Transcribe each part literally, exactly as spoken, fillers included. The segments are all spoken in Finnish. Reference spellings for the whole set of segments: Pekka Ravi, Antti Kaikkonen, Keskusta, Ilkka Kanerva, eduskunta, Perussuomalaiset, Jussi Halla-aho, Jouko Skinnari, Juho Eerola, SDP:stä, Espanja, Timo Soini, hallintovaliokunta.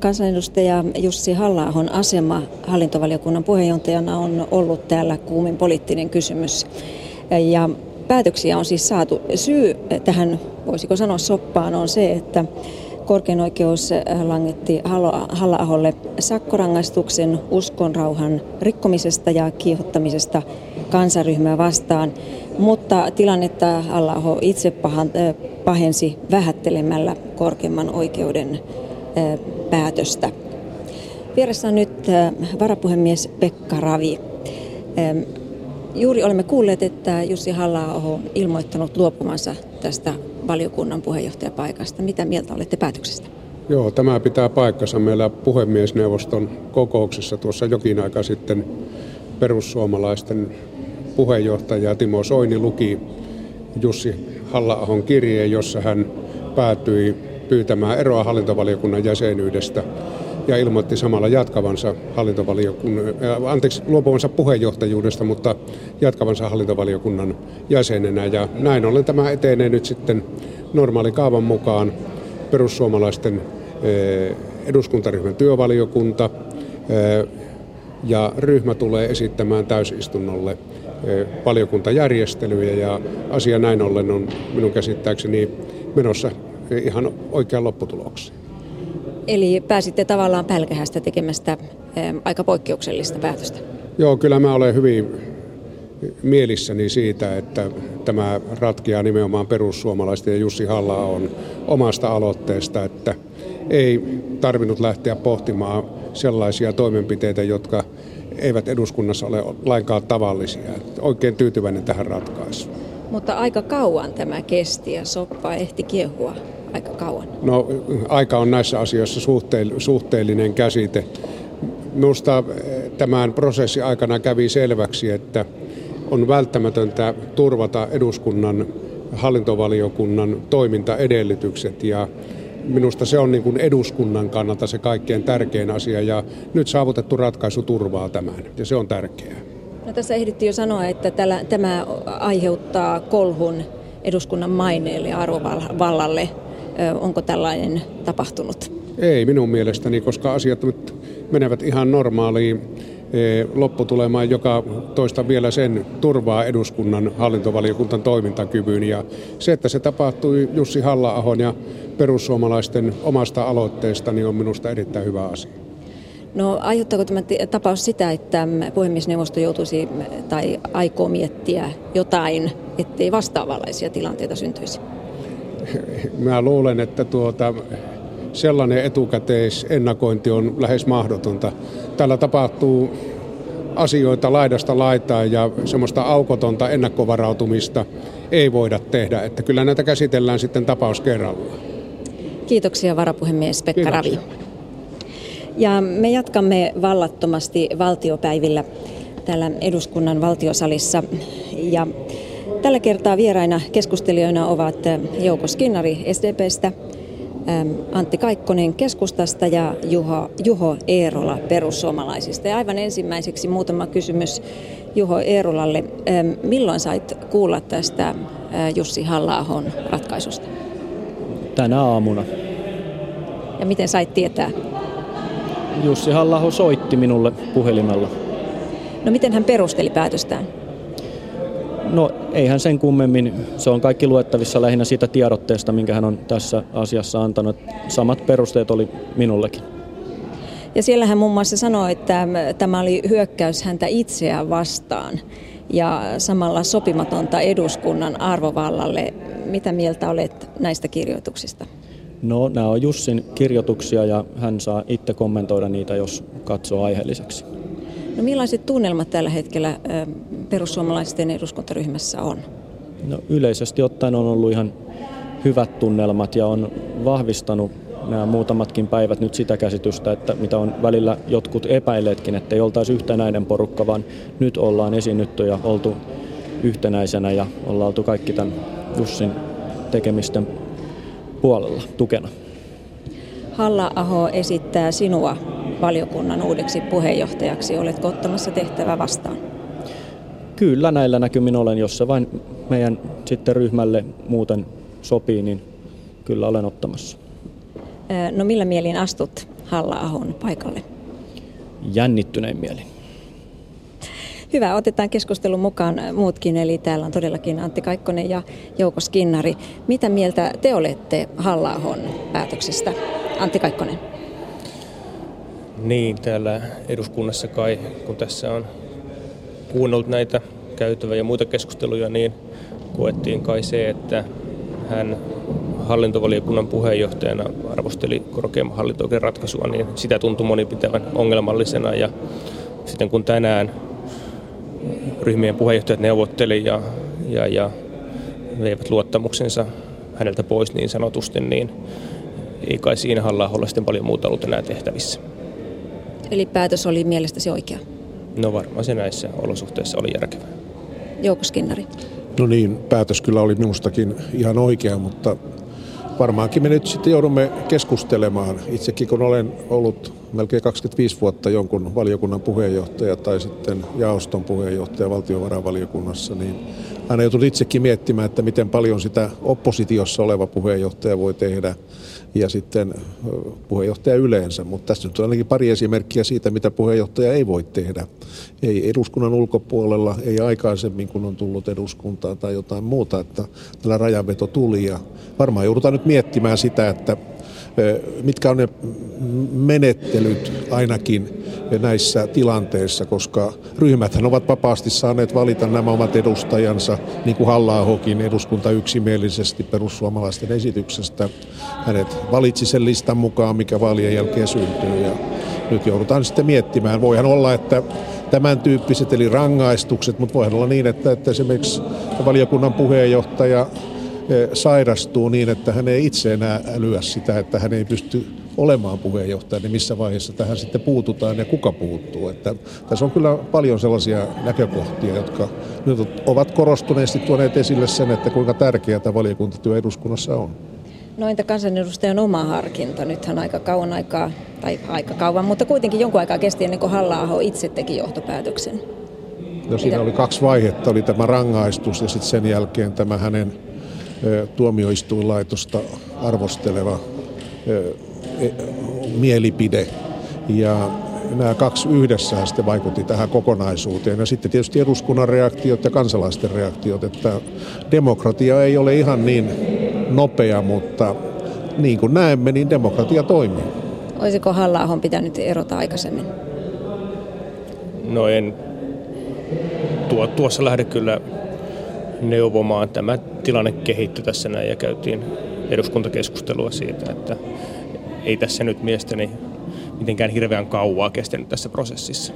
Kansanedustaja Jussi Halla-ahon asema hallintovaliokunnan puheenjohtajana on ollut täällä kuumin poliittinen kysymys. Ja päätöksiä on siis saatu. Syy tähän, voisiko sanoa, soppaan on se, että korkein oikeus langetti Halla-aholle sakkorangaistuksen uskonrauhan rikkomisesta ja kiihottamisesta kansanryhmää vastaan, mutta tilannetta Halla-aho itse pahensi vähättelemällä korkeimman oikeuden päätöstä. Vieressä on nyt varapuhemies Pekka Ravi. Juuri olemme kuulleet, että Jussi Halla-aho on ilmoittanut luopumansa tästä valiokunnan puheenjohtajapaikasta. Mitä mieltä olette päätöksestä? Joo, tämä pitää paikkansa. Meillä puhemiesneuvoston kokouksessa tuossa jokin aika sitten perussuomalaisten puheenjohtaja Timo Soini luki Jussi Halla-ahon kirjeen, jossa hän päätyi pyytämään eroa hallintovaliokunnan jäsenyydestä ja ilmoitti samalla jatkavansa hallintovaliokunnan, anteeksi, luopuvansa puheenjohtajuudesta, mutta jatkavansa hallintovaliokunnan jäsenenä. Ja näin ollen tämä etenee nyt sitten normaali kaavan mukaan. Perussuomalaisten eduskuntaryhmän työvaliokunta ja ryhmä tulee esittämään täysistunnolle valiokuntajärjestelyjä, ja asia näin ollen on minun käsittääkseni menossa ihan oikean lopputulokseen. Eli pääsitte tavallaan pälkähästä tekemästä aika poikkeuksellista päätöstä. Joo, kyllä mä olen hyvin mielissäni siitä, että tämä ratkeaa nimenomaan perussuomalaisten ja Jussi Halla-ahon omasta aloitteesta, että ei tarvinnut lähteä pohtimaan sellaisia toimenpiteitä, jotka eivät eduskunnassa ole lainkaan tavallisia. Oikein tyytyväinen tähän ratkaisuun. Mutta aika kauan tämä kesti ja soppa ehti kiehua. Aika kauan. No, aika on näissä asioissa suhteellinen käsite. Minusta tämän prosessin aikana kävi selväksi, että on välttämätöntä turvata eduskunnan hallintovaliokunnan toimintaedellytykset, ja minusta se on niin kuin eduskunnan kannalta se kaikkein tärkein asia, ja nyt saavutettu ratkaisu turvaa tämän, ja se on tärkeää. No, tässä ehdittiin jo sanoa, että tällä, tämä aiheuttaa kolhun eduskunnan maineelle ja arvovallalle. Onko tällainen tapahtunut? Ei minun mielestäni, koska asiat nyt menevät ihan normaaliin lopputulemaan, joka toista vielä sen turvaa eduskunnan hallintovaliokunnan toimintakyvyn. Ja se, että se tapahtui Jussi Halla-ahon ja perussuomalaisten omasta aloitteesta, niin on minusta erittäin hyvä asia. No, aiheuttaako tämä tapaus sitä, että puhemiesneuvosto joutuisi tai aikoo miettiä jotain, ettei vastaavanlaisia tilanteita syntyisi? Mä luulen, että tuota, sellainen etukäteisennakointi on lähes mahdotonta. Täällä tapahtuu asioita laidasta laitaan ja semmoista aukotonta ennakkovarautumista ei voida tehdä. Että kyllä näitä käsitellään sitten tapaus kerrallaan. Kiitoksia varapuhemies Pekka Kiitoksia. Ravi. Ja me jatkamme vallattomasti valtiopäivillä täällä eduskunnan valtiosalissa, ja tällä kertaa vieraina keskustelijoina ovat Jouko Skinnari S D P:stä, Antti Kaikkonen Keskustasta ja Juho, Juho Eerola Perussuomalaisista. Ja aivan ensimmäiseksi muutama kysymys Juho Eerolalle. Milloin sait kuulla tästä Jussi Halla-ahon ratkaisusta? Tänä aamuna. Ja miten sait tietää? Jussi Halla-aho soitti minulle puhelimella. No, miten hän perusteli päätöstään? No, eihän sen kummemmin. Se on kaikki luettavissa lähinnä siitä tiedotteesta, minkä hän on tässä asiassa antanut. Samat perusteet oli minullakin. Ja siellä hän muun muassa sanoi, että tämä oli hyökkäys häntä itseään vastaan ja samalla sopimatonta eduskunnan arvovallalle. Mitä mieltä olet näistä kirjoituksista? No, nämä on Jussin kirjoituksia ja hän saa itse kommentoida niitä, jos katsoo aiheelliseksi. No, millaiset tunnelmat tällä hetkellä perussuomalaisten eduskuntaryhmässä on? No, yleisesti ottaen on ollut ihan hyvät tunnelmat ja on vahvistanut nämä muutamatkin päivät nyt sitä käsitystä, että mitä on välillä jotkut epäilleetkin, että ei oltaisi yhtenäinen porukka, vaan nyt ollaan esiinnytty ja oltu yhtenäisenä ja ollaan oltu kaikki tämän Jussin tekemisten puolella tukena. Halla-aho esittää sinua valiokunnan uudeksi puheenjohtajaksi. Oletko ottamassa tehtävää vastaan? Kyllä, näillä näkymin olen. Jos se vain meidän sitten ryhmälle muuten sopii, niin kyllä olen ottamassa. No, millä mielin astut Halla-ahon paikalle? Jännittyneen mielin. Hyvä, otetaan keskustelun mukaan muutkin, eli täällä on todellakin Antti Kaikkonen ja Jouko Skinnari. Mitä mieltä te olette Halla-ahon päätöksestä? Antti Kaikkonen. Niin, täällä eduskunnassa kai, kun tässä on kuunnellut näitä käytävä ja muita keskusteluja, niin koettiin kai se, että hän hallintovaliokunnan puheenjohtajana arvosteli korkeimman hallinto-oikeuden ratkaisua, niin sitä tuntui moni pitävän ongelmallisena. Ja sitten kun tänään ryhmien puheenjohtajat neuvotteli ja, ja, ja veivät luottamuksensa häneltä pois niin sanotusti, niin ei kai siinä Halla-aholla sitten paljon muuta ollut enää tehtävissä. Eli päätös oli mielestäsi oikea? No varmaan se näissä olosuhteissa oli järkevää. Jouko Skinnari. No niin, päätös kyllä oli minustakin ihan oikea, mutta varmaankin me nyt sitten joudumme keskustelemaan. Itsekin kun olen ollut melkein kaksikymmentäviisi vuotta jonkun valiokunnan puheenjohtaja tai sitten jaoston puheenjohtaja valtiovarainvaliokunnassa, niin aina joutun itsekin miettimään, että miten paljon sitä oppositiossa oleva puheenjohtaja voi tehdä ja sitten puheenjohtaja yleensä. Mutta tässä nyt on ainakin pari esimerkkiä siitä, mitä puheenjohtaja ei voi tehdä. Ei eduskunnan ulkopuolella, ei aikaisemmin kun on tullut eduskuntaan tai jotain muuta, että tällä rajanveto tuli ja varmaan joudutaan nyt miettimään sitä, että mitkä on ne menettelyt ainakin näissä tilanteissa, koska ryhmäthän ovat vapaasti saaneet valita nämä omat edustajansa, niin kuin Halla-ahokin eduskunta yksimielisesti perussuomalaisten esityksestä. Hänet valitsi sen listan mukaan, mikä vaalien jälkeen syntyy ja nyt joudutaan sitten miettimään. Voihan olla, että tämän tyyppiset eli rangaistukset, mutta voihan olla niin, että, että esimerkiksi valiokunnan puheenjohtaja sairastuu niin, että hän ei itse enää älyä sitä, että hän ei pysty olemaan puheenjohtaja, niin missä vaiheessa tähän sitten puututaan ja kuka puuttuu. Että tässä on kyllä paljon sellaisia näkökohtia, jotka nyt ovat korostuneesti tuoneet esille sen, että kuinka tärkeää tämä valiokuntatyö eduskunnassa on. No entä kansanedustajan oma harkinta? Nythän aika kauan aikaa, tai aika kauan, mutta kuitenkin jonkun aikaa kesti ennen kuin Halla-aho itse teki johtopäätöksen. No siinä oli kaksi vaihetta, oli tämä rangaistus ja sitten sen jälkeen tämä hänen tuomioistuinlaitosta arvosteleva mielipide. Ja nämä kaksi yhdessä sitten vaikutti tähän kokonaisuuteen. Ja sitten tietysti eduskunnan reaktiot ja kansalaisten reaktiot, että demokratia ei ole ihan niin nopea, mutta niin kuin näemme, niin demokratia toimii. Olisiko Halla-ahon pitänyt erota aikaisemmin? No en Tuo, tuossa lähde kyllä neuvomaan. Tämä tilanne kehittyi tässä näin ja käytiin eduskuntakeskustelua siitä, että ei tässä nyt mielestäni mitenkään hirveän kauaa kestänyt tässä prosessissa.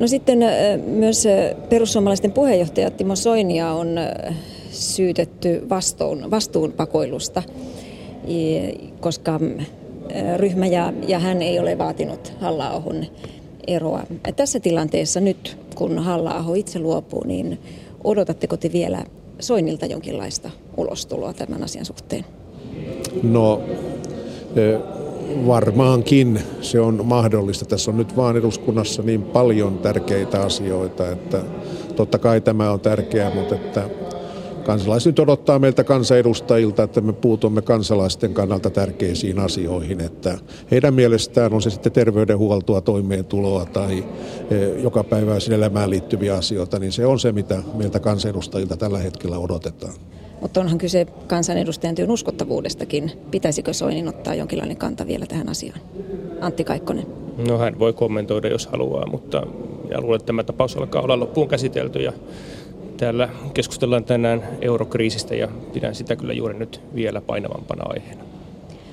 No sitten myös perussuomalaisten puheenjohtaja Timo Soinia on syytetty vastuun, vastuunpakoilusta, koska ryhmä ja, ja hän ei ole vaatinut Halla-ahon eroa. Tässä tilanteessa nyt, kun Halla-aho itse luopuu, niin odotatteko te vielä Soinilta jonkinlaista ulostuloa tämän asian suhteen? No varmaankin se on mahdollista. Tässä on nyt vaan eduskunnassa niin paljon tärkeitä asioita, että totta kai tämä on tärkeää, mutta että kansalaiset odottaa meiltä kansanedustajilta, että me puutumme kansalaisten kannalta tärkeisiin asioihin. Että heidän mielestään on se sitten terveydenhuoltoa, toimeentuloa tai jokapäiväisen elämään liittyviä asioita, niin se on se, mitä meiltä kansanedustajilta tällä hetkellä odotetaan. Mutta onhan kyse kansanedustajan työn uskottavuudestakin. Pitäisikö Soinin ottaa jonkinlainen kanta vielä tähän asiaan? Antti Kaikkonen. No hän voi kommentoida, jos haluaa, mutta ja luulen, että tämä tapaus alkaa olla loppuun käsitelty ja täällä keskustellaan tänään eurokriisistä ja pidän sitä kyllä juuri nyt vielä painavampana aiheena.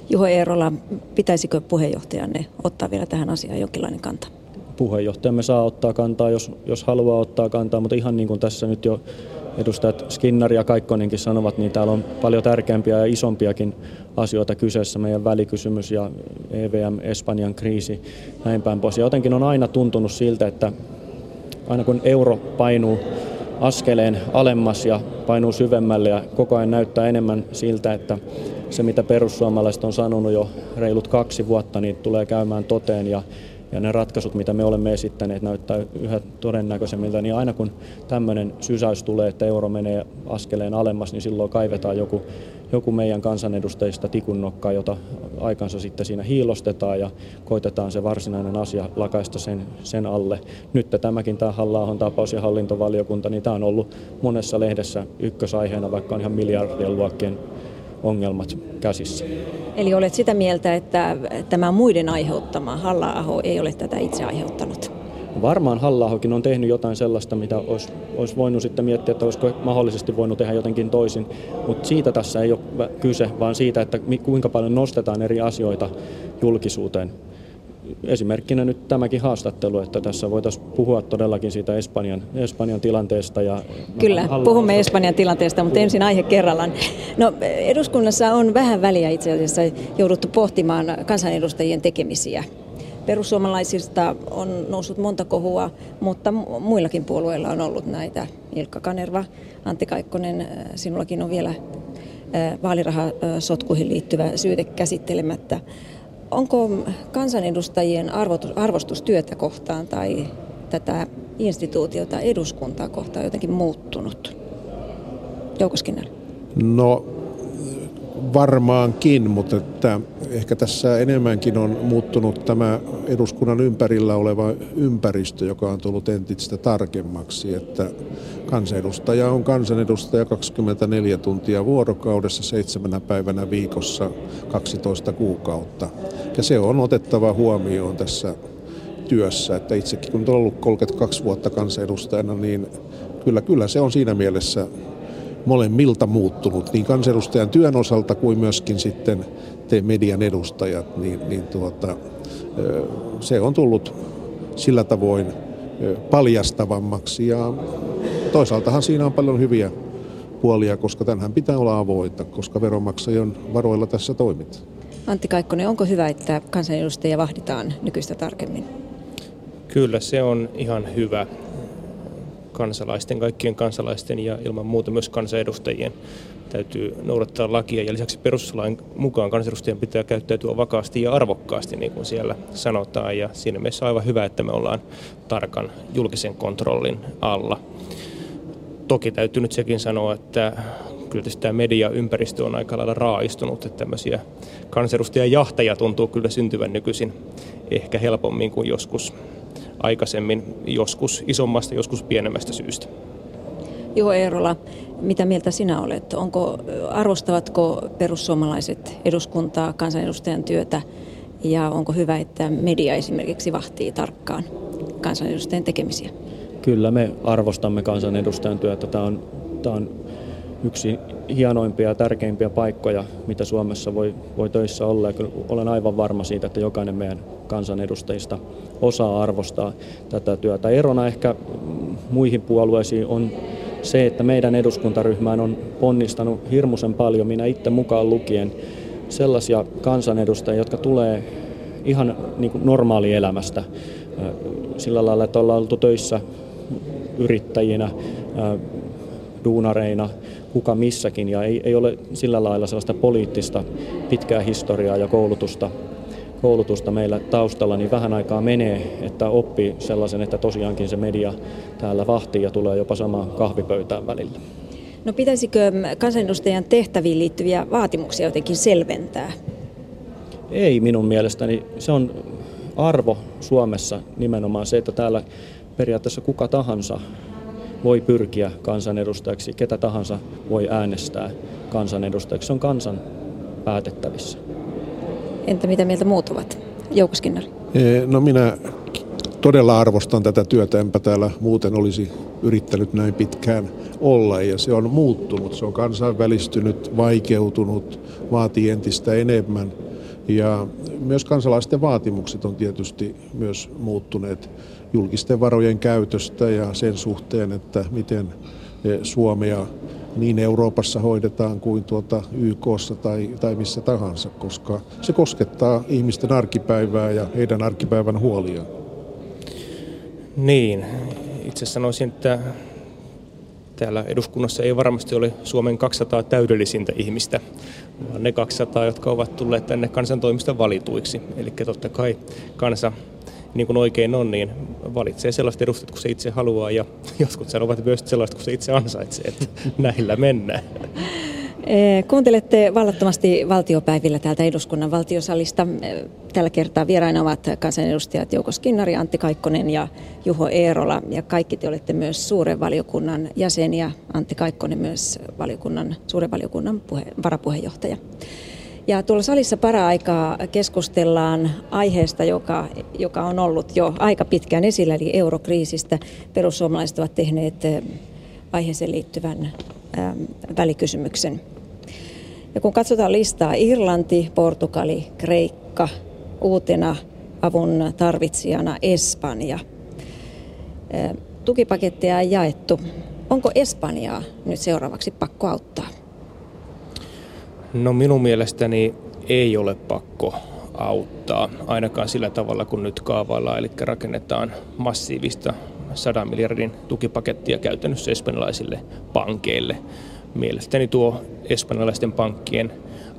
Juho Eerola, pitäisikö puheenjohtajanne ottaa vielä tähän asiaan jonkinlainen kanta? Puheenjohtajamme saa ottaa kantaa, jos, jos haluaa ottaa kantaa, mutta ihan niin kuin tässä nyt jo edustajat Skinnari ja Kaikkonenkin sanovat, niin täällä on paljon tärkeämpiä ja isompiakin asioita kyseessä, meidän välikysymys ja E V M, Espanjan kriisi, näin päin pois. Ja jotenkin on aina tuntunut siltä, että aina kun euro painuu askeleen alemmas ja painuu syvemmälle ja koko ajan näyttää enemmän siltä, että se mitä perussuomalaiset on sanonut jo reilut kaksi vuotta, niin tulee käymään toteen ja, ja ne ratkaisut, mitä me olemme esittäneet, näyttää yhä todennäköisemmiltä, niin aina kun tämmöinen sysäys tulee, että euro menee askeleen alemmas, niin silloin kaivetaan joku joku meidän kansanedustajista tikunnokkaa, jota aikansa sitten siinä hiilostetaan ja koitetaan se varsinainen asia lakaista sen, sen alle. Nyt tämäkin tämä Halla-ahon tapaus ja hallintovaliokunta, niin tämä on ollut monessa lehdessä ykkösaiheena, vaikka on ihan miljardien luokkien ongelmat käsissä. Eli olet sitä mieltä, että tämä muiden aiheuttama Halla-aho ei ole tätä itse aiheuttanut? Varmaan Halla-ahokin on tehnyt jotain sellaista, mitä olisi, olisi voinut sitten miettiä, että olisiko mahdollisesti voinut tehdä jotenkin toisin. Mutta siitä tässä ei ole kyse, vaan siitä, että kuinka paljon nostetaan eri asioita julkisuuteen. Esimerkkinä nyt tämäkin haastattelu, että tässä voitaisiin puhua todellakin siitä Espanjan, Espanjan tilanteesta. Ja kyllä, puhumme Espanjan tilanteesta, mutta ensin aihe kerrallaan. No, eduskunnassa on vähän väliä itse asiassa jouduttu pohtimaan kansanedustajien tekemisiä. Perussuomalaisista on noussut monta kohua, mutta muillakin puolueilla on ollut näitä. Ilkka Kanerva, Antti Kaikkonen, sinullakin on vielä vaalirahasotkuihin liittyvä syyte käsittelemättä. Onko kansanedustajien arvostus työtä kohtaan tai tätä instituutiota eduskuntaa kohtaan jotenkin muuttunut? Jouko Skinnari. No varmaankin, mutta että ehkä tässä enemmänkin on muuttunut tämä eduskunnan ympärillä oleva ympäristö, joka on tullut entistä tarkemmaksi, että kansanedustaja on kansanedustaja kaksikymmentäneljä tuntia vuorokaudessa, seitsemänä päivänä viikossa, kaksitoista kuukautta. Ja se on otettava huomioon tässä työssä, että itsekin kun on ollut kolmekymmentäkaksi vuotta kansanedustajana, niin kyllä, kyllä se on siinä mielessä molemmilta muuttunut, niin kansanedustajan työn osalta kuin myöskin sitten te median edustajat, niin, niin tuota, se on tullut sillä tavoin paljastavammaksi ja toisaaltahan siinä on paljon hyviä puolia, koska tänään pitää olla avointa, koska veronmaksajien varoilla tässä toimit. Antti Kaikkonen, onko hyvä, että kansanedustajia vahditaan nykyistä tarkemmin? Kyllä, se on ihan hyvä. Kansalaisten, kaikkien kansalaisten ja ilman muuta myös kansanedustajien täytyy noudattaa lakia. Ja lisäksi perustuslain mukaan kansanedustajien pitää käyttäytyä vakaasti ja arvokkaasti, niin kuin siellä sanotaan. Ja siinä mielessä on aivan hyvä, että me ollaan tarkan julkisen kontrollin alla. Toki täytyy nyt sekin sanoa, että kyllä tämä mediaympäristö on aika lailla raaistunut, että tämmöisiä kansanedustajajahtajia tuntuu kyllä syntyvän nykyisin ehkä helpommin kuin joskus. Aikaisemmin joskus isommasta, joskus pienemmästä syystä. Juho Eerola, mitä mieltä sinä olet? Onko, arvostavatko perussuomalaiset eduskuntaa, kansanedustajan työtä ja onko hyvä, että media esimerkiksi vahtii tarkkaan kansanedustajan tekemisiä? Kyllä me arvostamme kansanedustajan työtä. Tämä on, tämä on yksi hienoimpia ja tärkeimpiä paikkoja, mitä Suomessa voi, voi töissä olla. Ja kyllä olen aivan varma siitä, että jokainen meidän kansanedustajista osaa arvostaa tätä työtä. Erona ehkä muihin puolueisiin on se, että meidän eduskuntaryhmään on ponnistanut hirmuisen paljon, minä itse mukaan lukien, sellaisia kansanedustajia, jotka tulee ihan niin kuin normaalielämästä sillä lailla, että ollaan oltu töissä yrittäjinä, duunareina, kuka missäkin, ja ei, ei ole sillä lailla sellaista poliittista pitkää historiaa ja koulutusta, koulutusta meillä taustalla, niin vähän aikaa menee, että oppii sellaisen, että tosiaankin se media täällä vahtii ja tulee jopa samaan kahvipöytään välillä. No pitäisikö kansanedustajan tehtäviin liittyviä vaatimuksia jotenkin selventää? Ei minun mielestäni. Se on arvo Suomessa nimenomaan se, että täällä periaatteessa kuka tahansa voi pyrkiä kansanedustajaksi, ketä tahansa voi äänestää kansanedustajaksi. Se on kansan päätettävissä. Entä mitä mieltä muut ovat? Jouko Skinnari. No minä todella arvostan tätä työtä, enpä täällä muuten olisi yrittänyt näin pitkään olla ja se on muuttunut. Se on kansainvälistynyt, vaikeutunut, vaatii entistä enemmän ja myös kansalaisten vaatimukset on tietysti myös muuttuneet julkisten varojen käytöstä ja sen suhteen, että miten Suomea niin Euroopassa hoidetaan kuin tuota Y K:ssa tai, tai missä tahansa, koska se koskettaa ihmisten arkipäivää ja heidän arkipäivän huolia. Niin, itse sanoisin, että täällä eduskunnassa ei varmasti ole Suomen kaksisataa täydellisintä ihmistä, vaan ne kaksisataa, jotka ovat tulleet tänne kansantoimista valituiksi. Eli totta kai kansa, niin kuin oikein on, niin valitsee sellaiset edustajat, kun se itse haluaa, ja jotkut sanovat myös sellaiset, kun se itse ansaitsee, että näillä mennään. Kuuntelette vallattomasti valtiopäivillä täältä eduskunnan valtiosalista. Tällä kertaa vieraina ovat kansanedustajat Jouko Skinnari, Antti Kaikkonen ja Juho Eerola. Ja kaikki te olette myös suuren valiokunnan jäseniä. Antti Kaikkonen myös valiokunnan, suuren valiokunnan puhe, varapuheenjohtaja. Ja tuolla salissa para-aikaa keskustellaan aiheesta, joka, joka on ollut jo aika pitkään esillä, eli eurokriisistä. Perussuomalaiset ovat tehneet aiheeseen liittyvän välikysymyksen. Ja kun katsotaan listaa, Irlanti, Portugali, Kreikka, uutena avun tarvitsijana Espanja. Tukipaketteja on jaettu. Onko Espanjaa nyt seuraavaksi pakko auttaa? No minun mielestäni ei ole pakko auttaa, ainakaan sillä tavalla kun nyt kaavaillaan, eli rakennetaan massiivista sadan miljardin tukipakettia käytännössä espanjalaisille pankeille. Mielestäni tuo espanjalaisten pankkien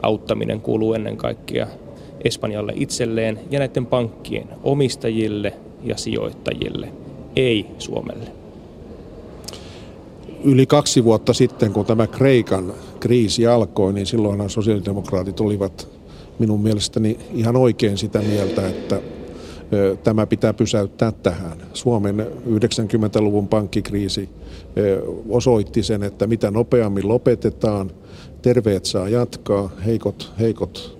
auttaminen kuuluu ennen kaikkea Espanjalle itselleen ja näiden pankkien omistajille ja sijoittajille, ei Suomelle. Yli kaksi vuotta sitten, kun tämä Kreikan kriisi alkoi, niin silloinhan sosiaalidemokraatit olivat minun mielestäni ihan oikein sitä mieltä, että tämä pitää pysäyttää tähän. Suomen yhdeksänkymmentäluvun pankkikriisi osoitti sen, että mitä nopeammin lopetetaan, terveet saa jatkaa, heikot, heikot,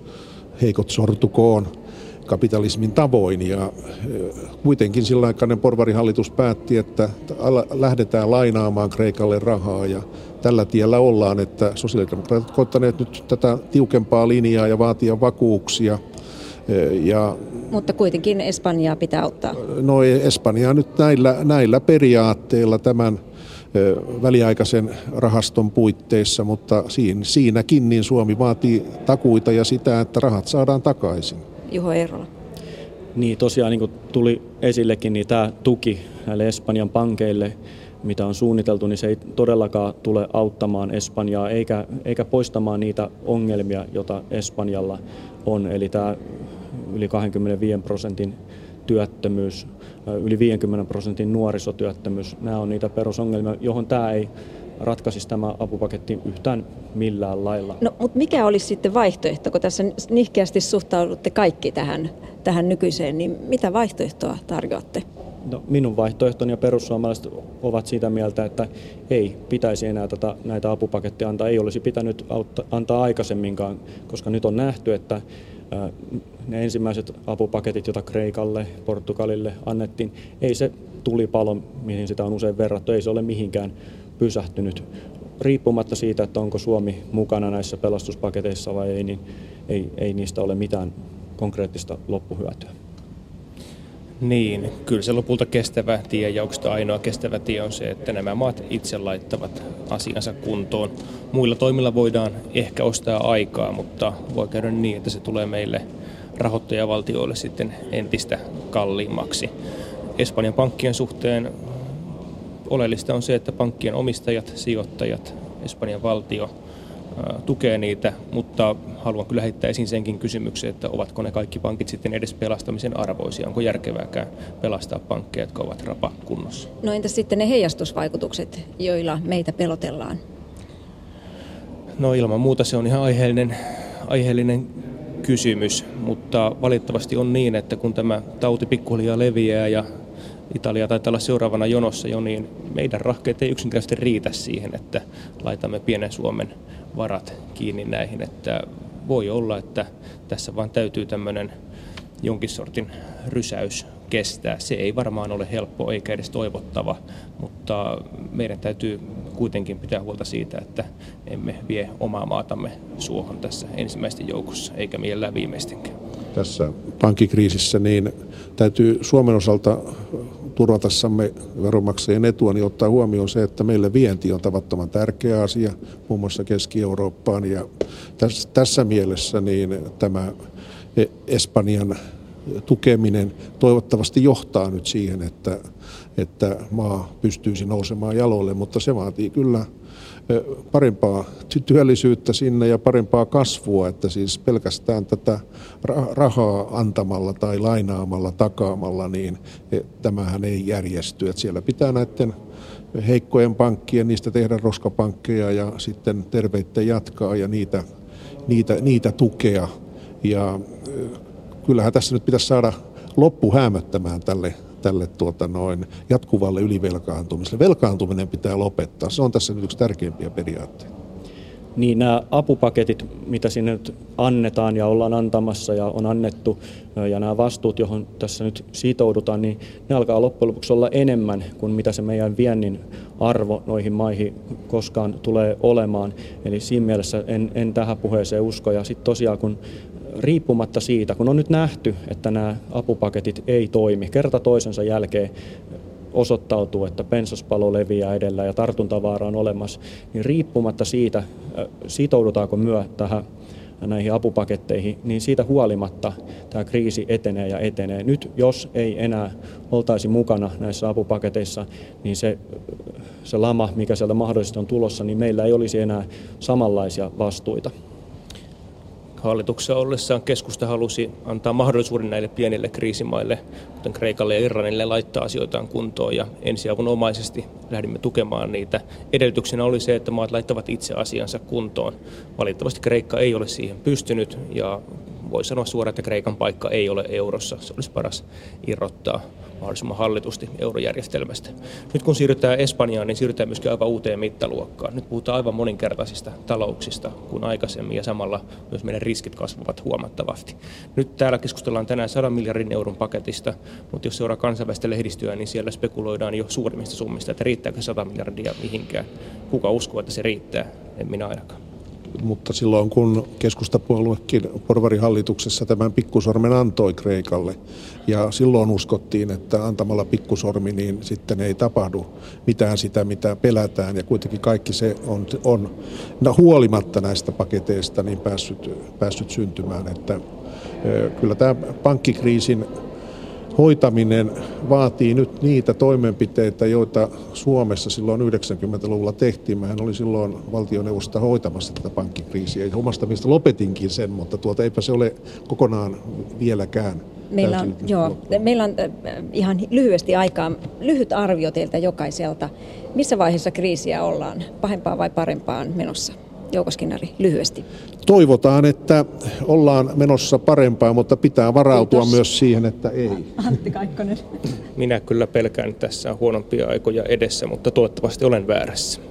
heikot sortukoon kapitalismin tavoin. Ja kuitenkin sillä aikainen porvarihallitus päätti, että lähdetään lainaamaan Kreikalle rahaa ja tällä tiellä ollaan, että sosiaalidemokraatit koittaneet nyt tätä tiukempaa linjaa ja vaatia vakuuksia. Ja, Mutta kuitenkin Espanjaa pitää auttaa. No Espanjaa nyt näillä, näillä periaatteilla tämän väliaikaisen rahaston puitteissa, mutta siinäkin niin Suomi vaatii takuita ja sitä, että rahat saadaan takaisin. Juho Eerola. Niin tosiaan niin kuin tuli esillekin, niin tämä tuki näille Espanjan pankeille, mitä on suunniteltu, niin se ei todellakaan tule auttamaan Espanjaa eikä, eikä poistamaan niitä ongelmia, joita Espanjalla on. Eli tämä yli kaksikymmentäviisi prosentin työttömyys, yli viisikymmentä prosentin nuorisotyöttömyys, nämä on niitä perusongelmia, johon tämä ei ratkaisisi tämä apupaketti yhtään millään lailla. No, mutta mikä olisi sitten vaihtoehto, kun tässä nihkeästi suhtaudutte kaikki tähän, tähän nykyiseen, niin mitä vaihtoehtoa tarjoatte? No, minun vaihtoehtoni ja perussuomalaiset ovat sitä mieltä, että ei pitäisi enää tätä, näitä apupaketteja antaa, ei olisi pitänyt auttaa, antaa aikaisemminkaan, koska nyt on nähty, että ne ensimmäiset apupaketit, joita Kreikalle, Portugalille annettiin, ei se tulipalo, mihin sitä on usein verrattu, ei se ole mihinkään pysähtynyt. Riippumatta siitä, että onko Suomi mukana näissä pelastuspaketeissa vai ei, niin ei, ei niistä ole mitään konkreettista loppuhyötyä. Niin, kyllä se lopulta kestävä tie ja oikeastaan ainoa kestävä tie on se, että nämä maat itse laittavat asiansa kuntoon. Muilla toimilla voidaan ehkä ostaa aikaa, mutta voi käydä niin, että se tulee meille rahoittajavaltioille sitten entistä kalliimmaksi. Espanjan pankkien suhteen oleellista on se, että pankkien omistajat, sijoittajat, Espanjan valtio tukee niitä, mutta haluan kyllä heittää esiin senkin kysymyksen, että ovatko ne kaikki pankit sitten edes pelastamisen arvoisia, onko järkevääkään pelastaa pankkeja, jotka ovat rapakunnossa. No entäs sitten ne heijastusvaikutukset, joilla meitä pelotellaan? No ilman muuta se on ihan aiheellinen, aiheellinen kysymys, mutta valitettavasti on niin, että kun tämä tauti pikkuhiljaa leviää ja Italia taitaa olla seuraavana jonossa jo, niin meidän rahkeet ei yksinkertaisesti riitä siihen, että laitamme pienen Suomen varat kiinni näihin. Että voi olla, että tässä vaan täytyy tämmöinen jonkin sortin rysäys kestää. Se ei varmaan ole helppo eikä edes toivottava, mutta meidän täytyy kuitenkin pitää huolta siitä, että emme vie omaa maatamme suohon tässä ensimmäisten joukossa, eikä mielellään viimeistenkään. Tässä pankkikriisissä niin täytyy Suomen osalta turvatassamme veronmaksajien etua, niin ottaa huomioon se, että meille vienti on tavattoman tärkeä asia, muun muassa Keski-Eurooppaan. Ja tässä, tässä mielessä niin tämä Espanjan tukeminen toivottavasti johtaa nyt siihen, että, että maa pystyisi nousemaan jaloille, mutta se vaatii kyllä parempaa työllisyyttä sinne ja parempaa kasvua, että siis pelkästään tätä rahaa antamalla tai lainaamalla, takaamalla, niin tämähän ei järjesty. Että siellä pitää näiden heikkojen pankkien, niistä tehdä roskapankkeja ja sitten terveyttä jatkaa ja niitä, niitä, niitä tukea. Ja kyllähän tässä nyt pitäisi saada loppu häämöttämään tälle, tälle tuota noin jatkuvalle ylivelkaantumiselle. Velkaantuminen pitää lopettaa, se on tässä nyt yksi tärkeimpiä periaatteita. Niin nämä apupaketit, mitä sinne nyt annetaan ja ollaan antamassa ja on annettu, ja nämä vastuut, johon tässä nyt sitoudutaan, niin ne alkaa loppujen lopuksi olla enemmän kuin mitä se meidän viennin arvo noihin maihin koskaan tulee olemaan. Eli siinä mielessä en, en tähän puheeseen usko. Ja sitten tosiaan, kun riippumatta siitä, kun on nyt nähty, että nämä apupaketit ei toimi kerta toisensa jälkeen, osoittautuu, että pensaspalo leviää edellä ja tartuntavaara on olemassa, niin riippumatta siitä, sitoudutaanko myö tähän näihin apupaketteihin, niin siitä huolimatta tämä kriisi etenee ja etenee. Nyt jos ei enää oltaisi mukana näissä apupaketeissa, niin se, se lama, mikä sieltä mahdollisesti on tulossa, niin meillä ei olisi enää samanlaisia vastuita. Hallituksen ollessaan keskusta halusi antaa mahdollisuuden näille pienille kriisimaille, kuten Kreikalle ja Irlannille, laittaa asioitaan kuntoon ja ensiavunomaisesti lähdimme tukemaan niitä. Edellytyksenä oli se, että maat laittavat itse asiansa kuntoon. Valitettavasti Kreikka ei ole siihen pystynyt ja voi sanoa suoraan, että Kreikan paikka ei ole eurossa. Se olisi paras irrottaa mahdollisimman hallitusti eurojärjestelmästä. Nyt kun siirrytään Espanjaan, niin siirrytään myöskin aivan uuteen mittaluokkaan. Nyt puhutaan aivan moninkertaisista talouksista kuin aikaisemmin ja samalla myös meidän riskit kasvavat huomattavasti. Nyt täällä keskustellaan tänään sadan miljardin euron paketista, mutta jos seuraa kansainvälistä lehdistöä, niin siellä spekuloidaan jo suurimmista summista, että riittääkö sata miljardia mihinkään. Kuka uskoo, että se riittää? En minä ainakaan. Mutta silloin kun keskustapuoluekin porvarihallituksessa tämän pikkusormen antoi Kreikalle ja silloin uskottiin, että antamalla pikkusormi niin sitten ei tapahdu mitään sitä, mitä pelätään ja kuitenkin kaikki se on, on no, huolimatta näistä paketeista niin päässyt, päässyt syntymään. Että, kyllä tämä pankkikriisin hoitaminen vaatii nyt niitä toimenpiteitä, joita Suomessa silloin yhdeksänkymmentäluvulla tehtiin. Mähän oli silloin valtioneuvosta hoitamassa tätä pankkikriisiä. Ja omasta mielestä lopetinkin sen, mutta tuota eipä se ole kokonaan vieläkään. Meillä on, joo, meillä on ihan lyhyesti aikaa. Lyhyt arvio teiltä jokaiselta. Missä vaiheessa kriisiä ollaan? Pahempaan vai parempaan menossa? Jouko Skinnari, lyhyesti. Toivotaan, että ollaan menossa parempaa, mutta pitää varautua Kiitos. Myös siihen, että ei. Antti Kaikkonen. Minä kyllä pelkään, että tässä on huonompia aikoja edessä, mutta toivottavasti olen väärässä.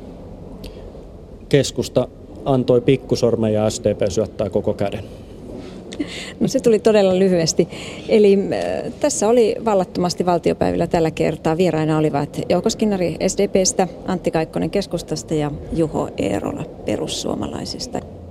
Keskusta antoi pikkusormen ja S D P syöttää koko käden. No se tuli todella lyhyesti. Eli äh, tässä oli vallattomasti valtiopäivillä tällä kertaa. Vieraina olivat Jouko Skinnari S D P:stä, Antti Kaikkonen Keskustasta ja Juho Eerola Perussuomalaisista.